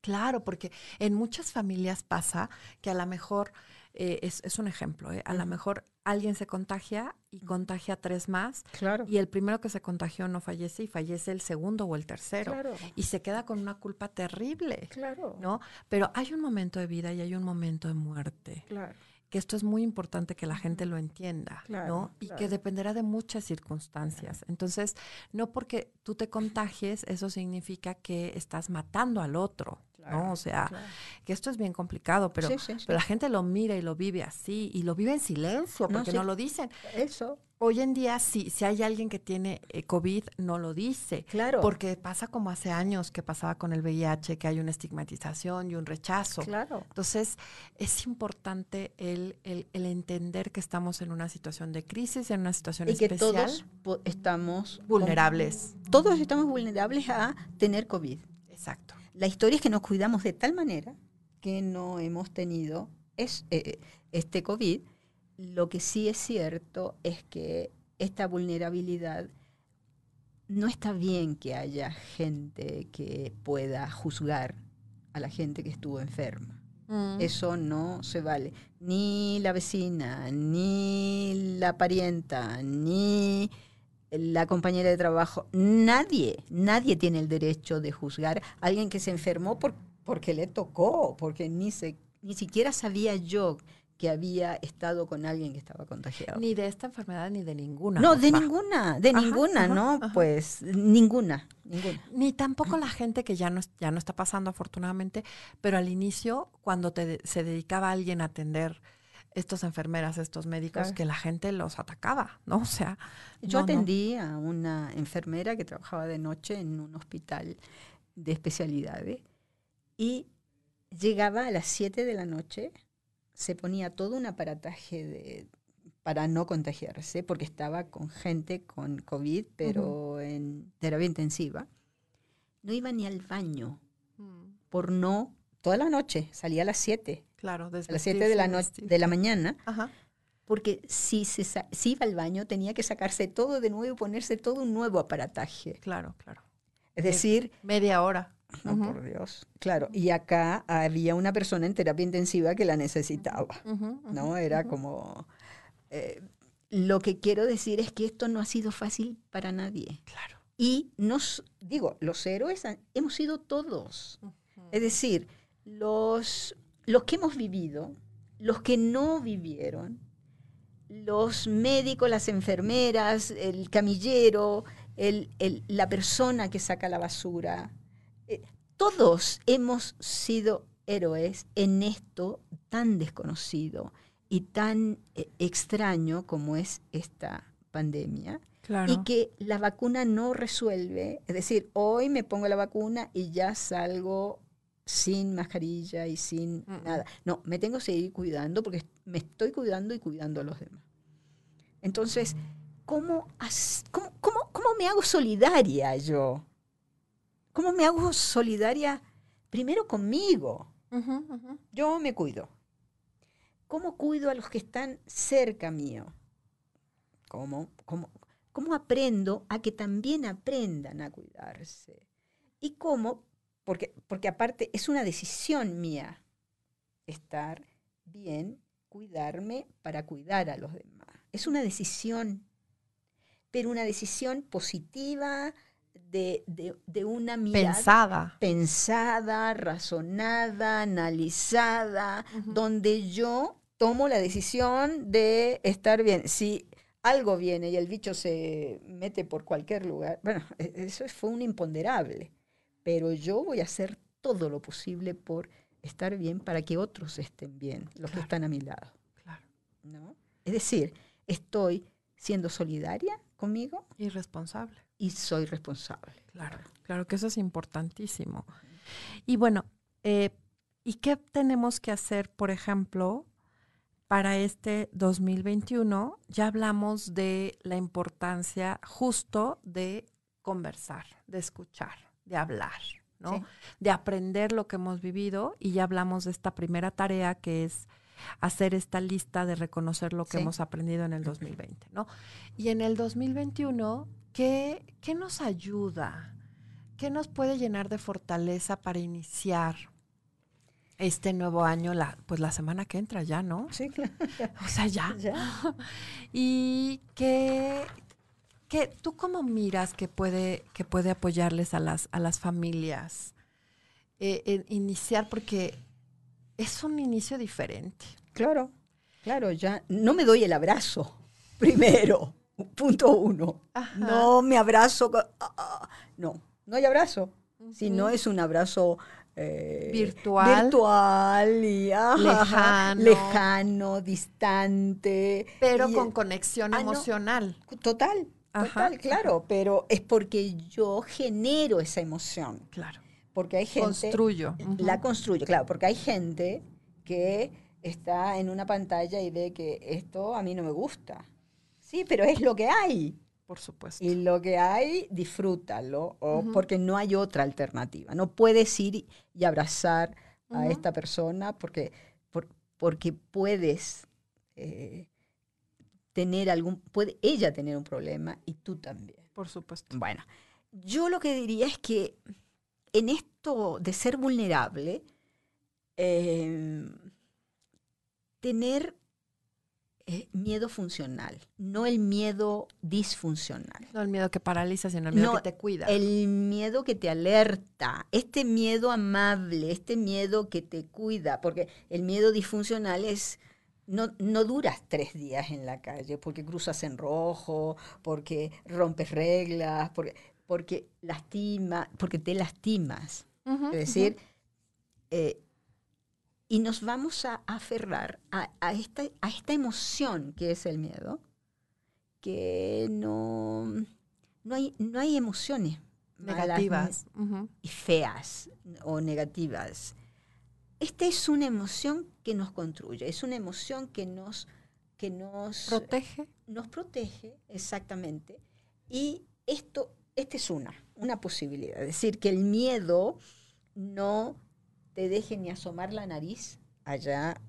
Claro, porque en muchas familias pasa que a lo mejor, es un ejemplo, a lo mejor alguien se contagia y contagia tres más. Claro. Y el primero que se contagió no fallece y fallece el segundo o el tercero. Claro. Y se queda con una culpa terrible. Claro. ¿No? Pero hay un momento de vida y hay un momento de muerte. Claro. Que esto es muy importante que la gente lo entienda, claro, ¿no? Y claro, que dependerá de muchas circunstancias. Entonces, no porque tú te contagies, eso significa que estás matando al otro, claro, ¿no? O sea, claro, que esto es bien complicado, pero, sí. Pero la gente lo mira y lo vive así, y lo vive en silencio, porque no lo dicen. Eso. Hoy en día, si hay alguien que tiene COVID, no lo dice. Claro. Porque pasa como hace años que pasaba con el VIH, que hay una estigmatización y un rechazo. Claro. Entonces, es importante el entender que estamos en una situación de crisis, en una situación especial. Y que todos estamos vulnerables. Todos estamos vulnerables a tener COVID. Exacto. La historia es que nos cuidamos de tal manera que no hemos tenido este COVID. Lo que sí es cierto es que esta vulnerabilidad no está bien que haya gente que pueda juzgar a la gente que estuvo enferma. Mm. Eso no se vale. Ni la vecina, ni la parienta, ni la compañera de trabajo. Nadie tiene el derecho de juzgar a alguien que se enfermó porque le tocó, porque ni siquiera sabía yo que había estado con alguien que estaba contagiado. Ni de esta enfermedad, ni de ninguna. No, de ninguna. Ni tampoco la gente que ya no está pasando, afortunadamente, pero al inicio, cuando se dedicaba a alguien a atender estas enfermeras, estos médicos, claro, que la gente los atacaba, ¿no? O sea, yo atendí a una enfermera que trabajaba de noche en un hospital de especialidades y llegaba a las 7 de la noche. Se ponía todo un aparataje para no contagiarse, porque estaba con gente con COVID, pero uh-huh, en terapia intensiva. No iba ni al baño, uh-huh, toda la noche, salía a las 7. Claro, a las 7 de la mañana. Ajá. Porque si iba al baño, tenía que sacarse todo de nuevo y ponerse todo un nuevo aparataje. Claro. Es decir, media hora. No, uh-huh, por Dios. Claro, y acá había una persona en terapia intensiva que la necesitaba, uh-huh. ¿No? Era uh-huh, como... lo que quiero decir es que esto no ha sido fácil para nadie. Claro. Y los héroes hemos sido todos. Uh-huh. Es decir, los que hemos vivido, los que no vivieron, los médicos, las enfermeras, el camillero, la persona que saca la basura... Todos hemos sido héroes en esto tan desconocido y tan extraño como es esta pandemia. Claro. Y que la vacuna no resuelve. Es decir, hoy me pongo la vacuna y ya salgo sin mascarilla y sin nada. No, me tengo que seguir cuidando porque me estoy cuidando y cuidando a los demás. Entonces, ¿Cómo me hago solidaria yo? ¿Cómo me hago solidaria primero conmigo? Yo me cuido. ¿Cómo cuido a los que están cerca mío? ¿Cómo aprendo a que también aprendan a cuidarse? ¿Y cómo? Porque aparte es una decisión mía estar bien, cuidarme para cuidar a los demás. Es una decisión, pero una decisión positiva, de una mirada pensada, razonada, analizada, donde yo tomo la decisión de estar bien. Si algo viene y el bicho se mete por cualquier lugar, bueno, eso fue un imponderable, pero yo voy a hacer todo lo posible por estar bien para que otros estén bien, los que están a mi lado. ¿No? Es decir, estoy siendo solidaria conmigo. Y responsable. Y soy responsable. Claro, claro que eso es importantísimo. Y bueno, ¿y qué tenemos que hacer, por ejemplo, para este 2021? Ya hablamos de la importancia justo de conversar, de escuchar, de hablar, ¿no? Sí. De aprender lo que hemos vivido, y ya hablamos de esta primera tarea que es hacer esta lista de reconocer lo que hemos aprendido en el 2020, ¿no? Y en el 2021, ¿qué nos ayuda? ¿Qué nos puede llenar de fortaleza para iniciar este nuevo año? Pues la semana que entra ya, ¿no? Sí, claro. O sea, ya. ¿Y qué tú cómo miras que puede apoyarles a las familias iniciar? Porque es un inicio diferente. Claro, ya no me doy el abrazo primero, punto uno. Ajá. No me abrazo, no hay abrazo. Si no es un abrazo virtual y lejano, distante. Pero con conexión emocional. No, total, claro, pero es porque yo genero esa emoción. Claro. Porque hay gente... La construyo, claro, porque hay gente que está en una pantalla y ve que esto a mí no me gusta. Sí, pero es lo que hay. Por supuesto. Y lo que hay, disfrútalo, porque no hay otra alternativa. No puedes ir y abrazar a esta persona porque puedes ella tener un problema y tú también. Por supuesto. Bueno, yo lo que diría es que en esto de ser vulnerable, tener miedo funcional, no el miedo disfuncional. No el miedo que paraliza, sino el miedo que te cuida. El miedo que te alerta, este miedo amable, este miedo que te cuida, porque el miedo disfuncional es... No duras 3 días en la calle porque cruzas en rojo, porque rompes reglas, porque te lastimas. Es decir, y nos vamos a aferrar a esta emoción que es el miedo, que no hay emociones negativas y feas o negativas. Esta es una emoción que nos construye, es una emoción que nos protege. Nos protege, exactamente. Y esta es una posibilidad. Es decir, que el miedo no te deje ni asomar la nariz allá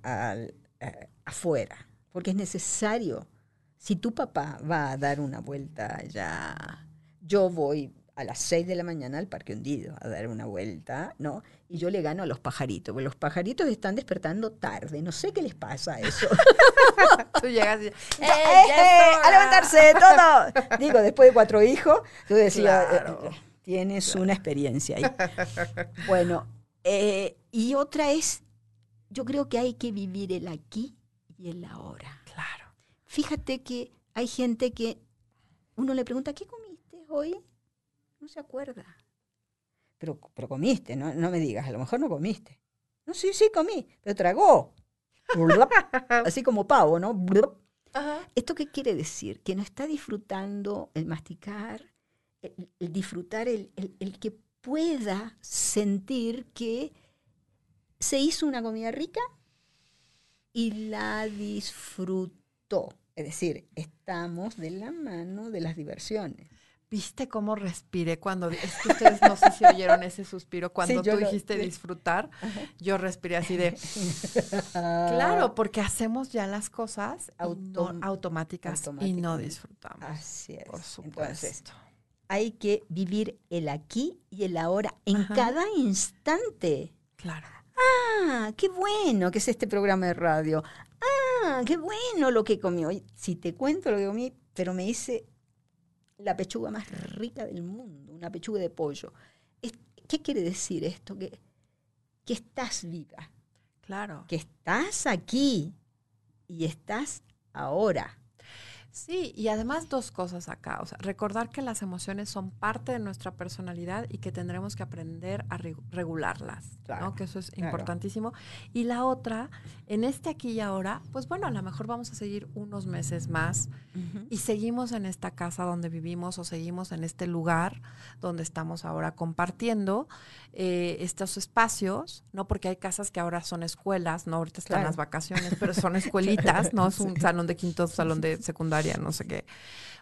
afuera. Porque es necesario. Si tu papá va a dar una vuelta allá, yo voy a las 6 de la mañana al Parque Hundido a dar una vuelta, ¿no? Y yo le gano a los pajaritos, porque los pajaritos están despertando tarde. No sé qué les pasa a eso. Tú llegas y ¡a levantarse todo! Digo, después de 4 hijos, tú decías, tienes una experiencia ahí. Bueno, y otra es, yo creo que hay que vivir el aquí y el ahora. Claro. Fíjate que hay gente que uno le pregunta, ¿qué comiste hoy? No se acuerda. Pero comiste, no me digas, a lo mejor no comiste. No, sí, comí, pero tragó. Así como pavo, ¿no? ¿Esto qué quiere decir? Que no está disfrutando el masticar, el disfrutar, el que pueda sentir que se hizo una comida rica y la disfrutó. Es decir, estamos de la mano de las diversiones. ¿Viste cómo respiré cuando, es que ustedes no sé si oyeron ese suspiro, cuando sí, tú dijiste disfrutar, ajá, yo respiré así de, claro, porque hacemos ya las cosas automáticas y no disfrutamos. Así es. Por supuesto. Entonces, hay que vivir el aquí y el ahora, en ajá, cada instante. Claro. Ah, qué bueno que es este programa de radio. Ah, qué bueno lo que comí. Si te cuento lo que comí, pero me hice la pechuga más rica del mundo, una pechuga de pollo. ¿Qué quiere decir esto? Que estás viva. Claro. Que estás aquí y estás ahora. Sí, y además dos cosas acá. O sea, recordar que las emociones son parte de nuestra personalidad y que tendremos que aprender a regularlas, claro, ¿no? Que eso es importantísimo. Claro. Y la otra, en este aquí y ahora, pues bueno, a lo mejor vamos a seguir unos meses más, uh-huh, y seguimos en esta casa donde vivimos o seguimos en este lugar donde estamos ahora compartiendo estos espacios, ¿no? Porque hay casas que ahora son escuelas, ¿no? Ahorita están, claro, las vacaciones, pero son escuelitas, ¿no? Es un salón de quinto, salón de secundaria, no sé qué.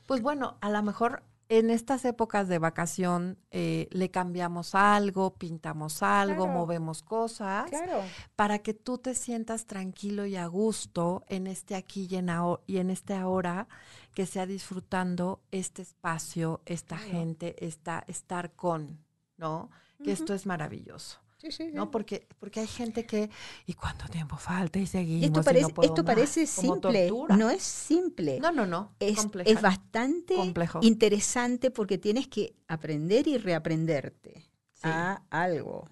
Pues bueno, a lo mejor en estas épocas de vacación le cambiamos algo, pintamos algo, claro, movemos cosas, claro, para que tú te sientas tranquilo y a gusto en este aquí y en este ahora, que sea disfrutando este espacio, esta, claro, gente, estar con, ¿no? Uh-huh. Que esto es maravilloso. Sí, sí, sí. No, porque hay gente que, y cuánto tiempo falta, y seguimos, esto parece, y no puedo, esto parece más, simple, no es simple. No, es bastante complejo, interesante, porque tienes que aprender y reaprenderte, sí, a algo,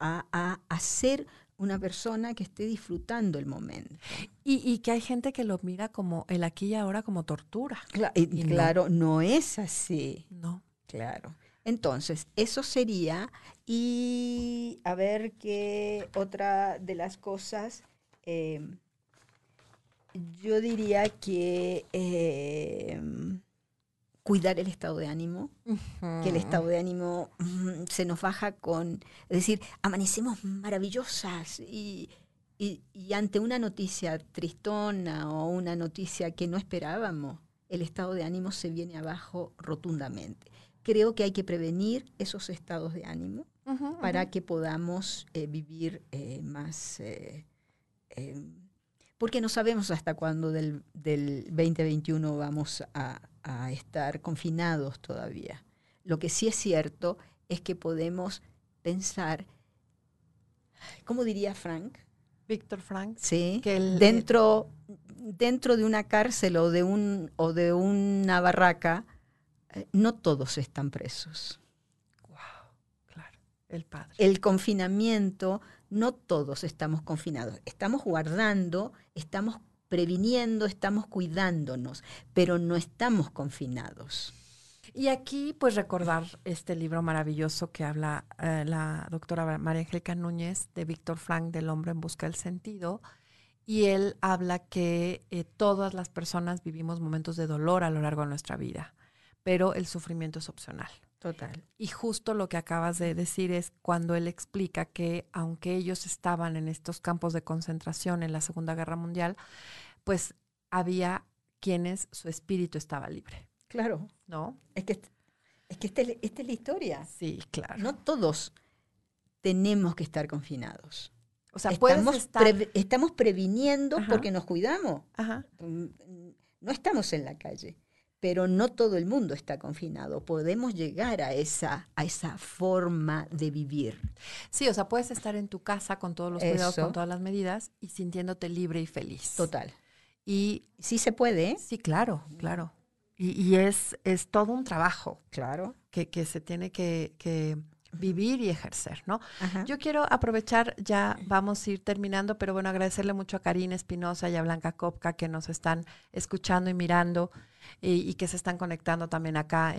a ser una persona que esté disfrutando el momento. Y que hay gente que lo mira como el aquí y ahora como tortura. Claro, no es así. No. Claro. Entonces, eso sería, y a ver qué otra de las cosas, yo diría que cuidar el estado de ánimo, uh-huh, que el estado de ánimo se nos baja con, es decir, amanecemos maravillosas y ante una noticia tristona o una noticia que no esperábamos, el estado de ánimo se viene abajo rotundamente. Creo que hay que prevenir esos estados de ánimo, uh-huh, para que podamos vivir más... porque no sabemos hasta cuándo del 2021 vamos a estar confinados todavía. Lo que sí es cierto es que podemos pensar, ¿cómo diría Frank? Víctor Frank. Sí, que dentro de una cárcel o de una barraca, no todos están presos. Wow, claro, el padre. El confinamiento, no todos estamos confinados. Estamos guardando, estamos previniendo, estamos cuidándonos, pero no estamos confinados. Y aquí, pues, recordar este libro maravilloso que habla la doctora María Angélica Núñez, de Víctor Frank, del Hombre en Busca del Sentido. Y él habla que todas las personas vivimos momentos de dolor a lo largo de nuestra vida, pero el sufrimiento es opcional. Total. Y justo lo que acabas de decir es cuando él explica que aunque ellos estaban en estos campos de concentración en la Segunda Guerra Mundial, pues había quienes su espíritu estaba libre. Claro. ¿No? Es que esta es la historia. Sí, claro. No todos tenemos que estar confinados. O sea, estamos previniendo, ajá, porque nos cuidamos. Ajá. No estamos en la calle. Pero no todo el mundo está confinado. Podemos llegar a esa forma de vivir. Sí, o sea, puedes estar en tu casa con todos los cuidados, con todas las medidas y sintiéndote libre y feliz. Total. Y sí se puede, ¿eh? Sí, claro, claro. Y es todo un trabajo. Claro. Que se tiene que vivir y ejercer, ¿no? Ajá. Yo quiero aprovechar, ya vamos a ir terminando, pero bueno, agradecerle mucho a Karina Espinosa y a Blanca Kopka que nos están escuchando y mirando y que se están conectando también acá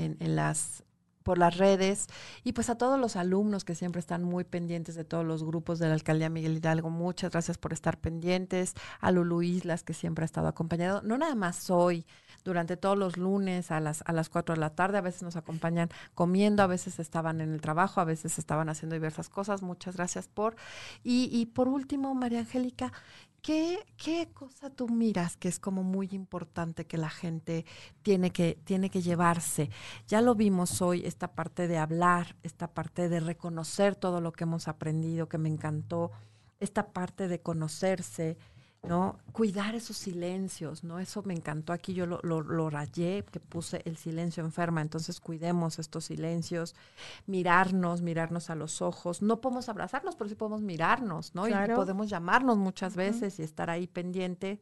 por las redes, y pues a todos los alumnos que siempre están muy pendientes de todos los grupos de la Alcaldía Miguel Hidalgo, muchas gracias por estar pendientes, a Lulú Islas que siempre ha estado acompañado, no nada más hoy, durante todos los lunes a las 4 de la tarde, a veces nos acompañan comiendo, a veces estaban en el trabajo, a veces estaban haciendo diversas cosas, muchas gracias por... Y por último, María Angélica, ¿Qué cosa tú miras que es como muy importante que la gente tiene que llevarse? Ya lo vimos hoy, esta parte de hablar, esta parte de reconocer todo lo que hemos aprendido, que me encantó, esta parte de conocerse, ¿no? Cuidar esos silencios, ¿no? Eso me encantó. Aquí yo lo rayé, que puse el silencio enferma. Entonces, cuidemos estos silencios, mirarnos a los ojos. No podemos abrazarnos, pero sí podemos mirarnos, ¿no? Claro. Y podemos llamarnos muchas veces y estar ahí pendiente.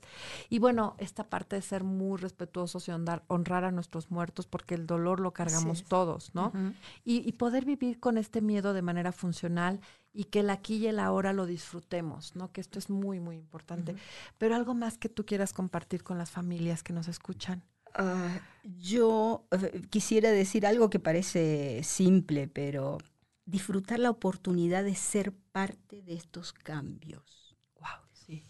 Y bueno, esta parte de ser muy respetuosos y honrar a nuestros muertos, porque el dolor lo cargamos todos, ¿no? Uh-huh. Y poder vivir con este miedo de manera funcional. Y que el aquí y el ahora lo disfrutemos, ¿no? Que esto es muy, muy importante. Uh-huh. Pero algo más que tú quieras compartir con las familias que nos escuchan. Yo quisiera decir algo que parece simple, pero disfrutar la oportunidad de ser parte de estos cambios. Wow, sí.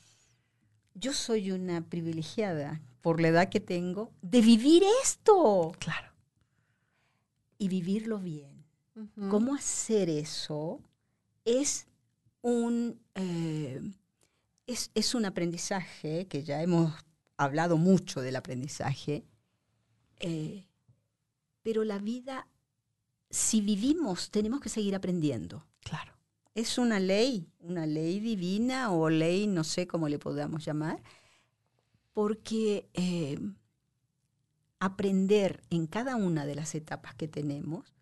Yo soy una privilegiada, por la edad que tengo, de vivir esto. Claro. Y vivirlo bien. Uh-huh. ¿Cómo hacer eso? Es un aprendizaje, que ya hemos hablado mucho del aprendizaje, pero la vida, si vivimos, tenemos que seguir aprendiendo. Claro. Es una ley divina o ley, no sé cómo le podamos llamar, porque aprender en cada una de las etapas que tenemos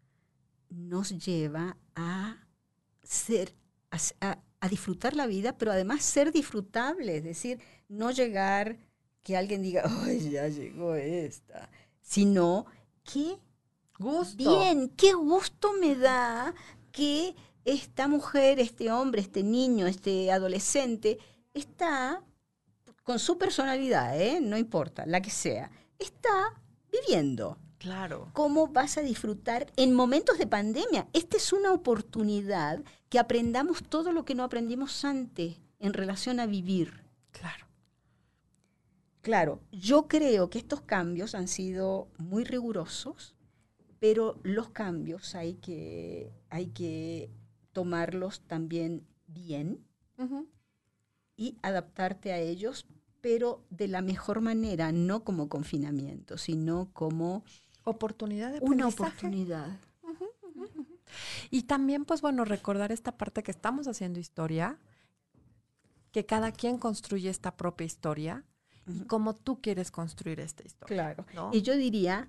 nos lleva a disfrutar la vida, pero además ser disfrutable, es decir, no llegar que alguien diga, ¡ay, ya llegó esta! Sino, ¡qué gusto! Bien, ¡qué gusto me da que esta mujer, este hombre, este niño, este adolescente, está con su personalidad, no importa, la que sea, está viviendo! Claro. ¿Cómo vas a disfrutar en momentos de pandemia? Esta es una oportunidad que aprendamos todo lo que no aprendimos antes en relación a vivir. Claro. Claro, yo creo que estos cambios han sido muy rigurosos, pero los cambios hay que tomarlos también bien, uh-huh, y adaptarte a ellos, pero de la mejor manera, no como confinamiento, sino como... oportunidad de una oportunidad. Uh-huh, uh-huh, uh-huh. Y también, pues bueno, recordar esta parte que estamos haciendo historia, que cada quien construye esta propia historia, uh-huh, y cómo tú quieres construir esta historia. Claro. ¿No? Y yo diría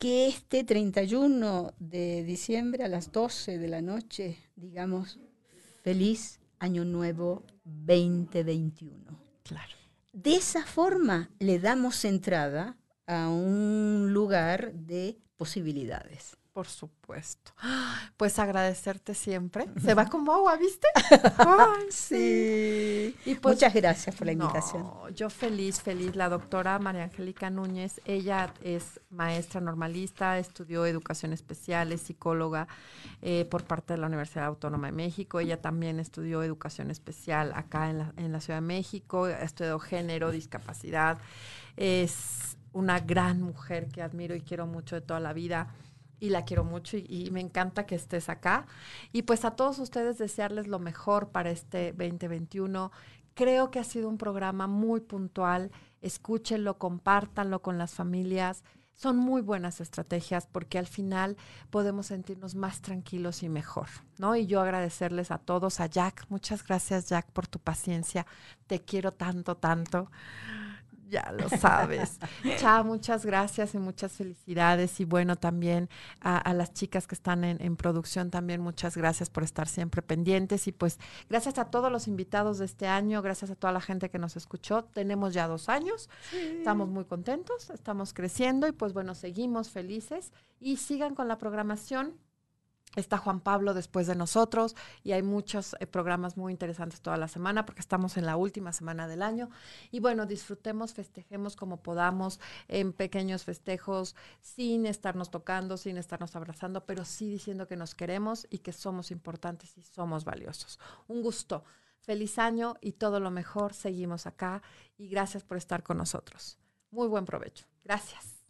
que este 31 de diciembre a las 12 de la noche, digamos, feliz Año Nuevo 2021. Claro. De esa forma le damos entrada a un lugar de posibilidades. Por supuesto. Pues agradecerte siempre. Se va como agua, ¿viste? Ay, sí. Y pues, muchas gracias por la invitación. No, yo feliz. La doctora María Angélica Núñez, ella es maestra normalista, estudió educación especial, es psicóloga por parte de la Universidad Autónoma de México. Ella también estudió educación especial acá en la Ciudad de México, estudió género, discapacidad. Es una gran mujer que admiro y quiero mucho de toda la vida. Y la quiero mucho y me encanta que estés acá. Y pues a todos ustedes desearles lo mejor para este 2021. Creo que ha sido un programa muy puntual. Escúchenlo, compártanlo con las familias. Son muy buenas estrategias porque al final podemos sentirnos más tranquilos y mejor, ¿no? Y yo agradecerles a todos, a Jack. Muchas gracias, Jack, por tu paciencia. Te quiero tanto, tanto. Ya lo sabes. Cha, muchas gracias y muchas felicidades. Y bueno, también a las chicas que están en producción, también muchas gracias por estar siempre pendientes. Y pues gracias a todos los invitados de este año, gracias a toda la gente que nos escuchó. Tenemos ya 2 años, sí. Estamos muy contentos, estamos creciendo y pues bueno, seguimos felices. Y sigan con la programación. Está Juan Pablo después de nosotros y hay muchos programas muy interesantes toda la semana porque estamos en la última semana del año. Y bueno, disfrutemos, festejemos como podamos en pequeños festejos, sin estarnos tocando, sin estarnos abrazando, pero sí diciendo que nos queremos y que somos importantes y somos valiosos. Un gusto, feliz año y todo lo mejor. Seguimos acá y gracias por estar con nosotros. Muy buen provecho. Gracias.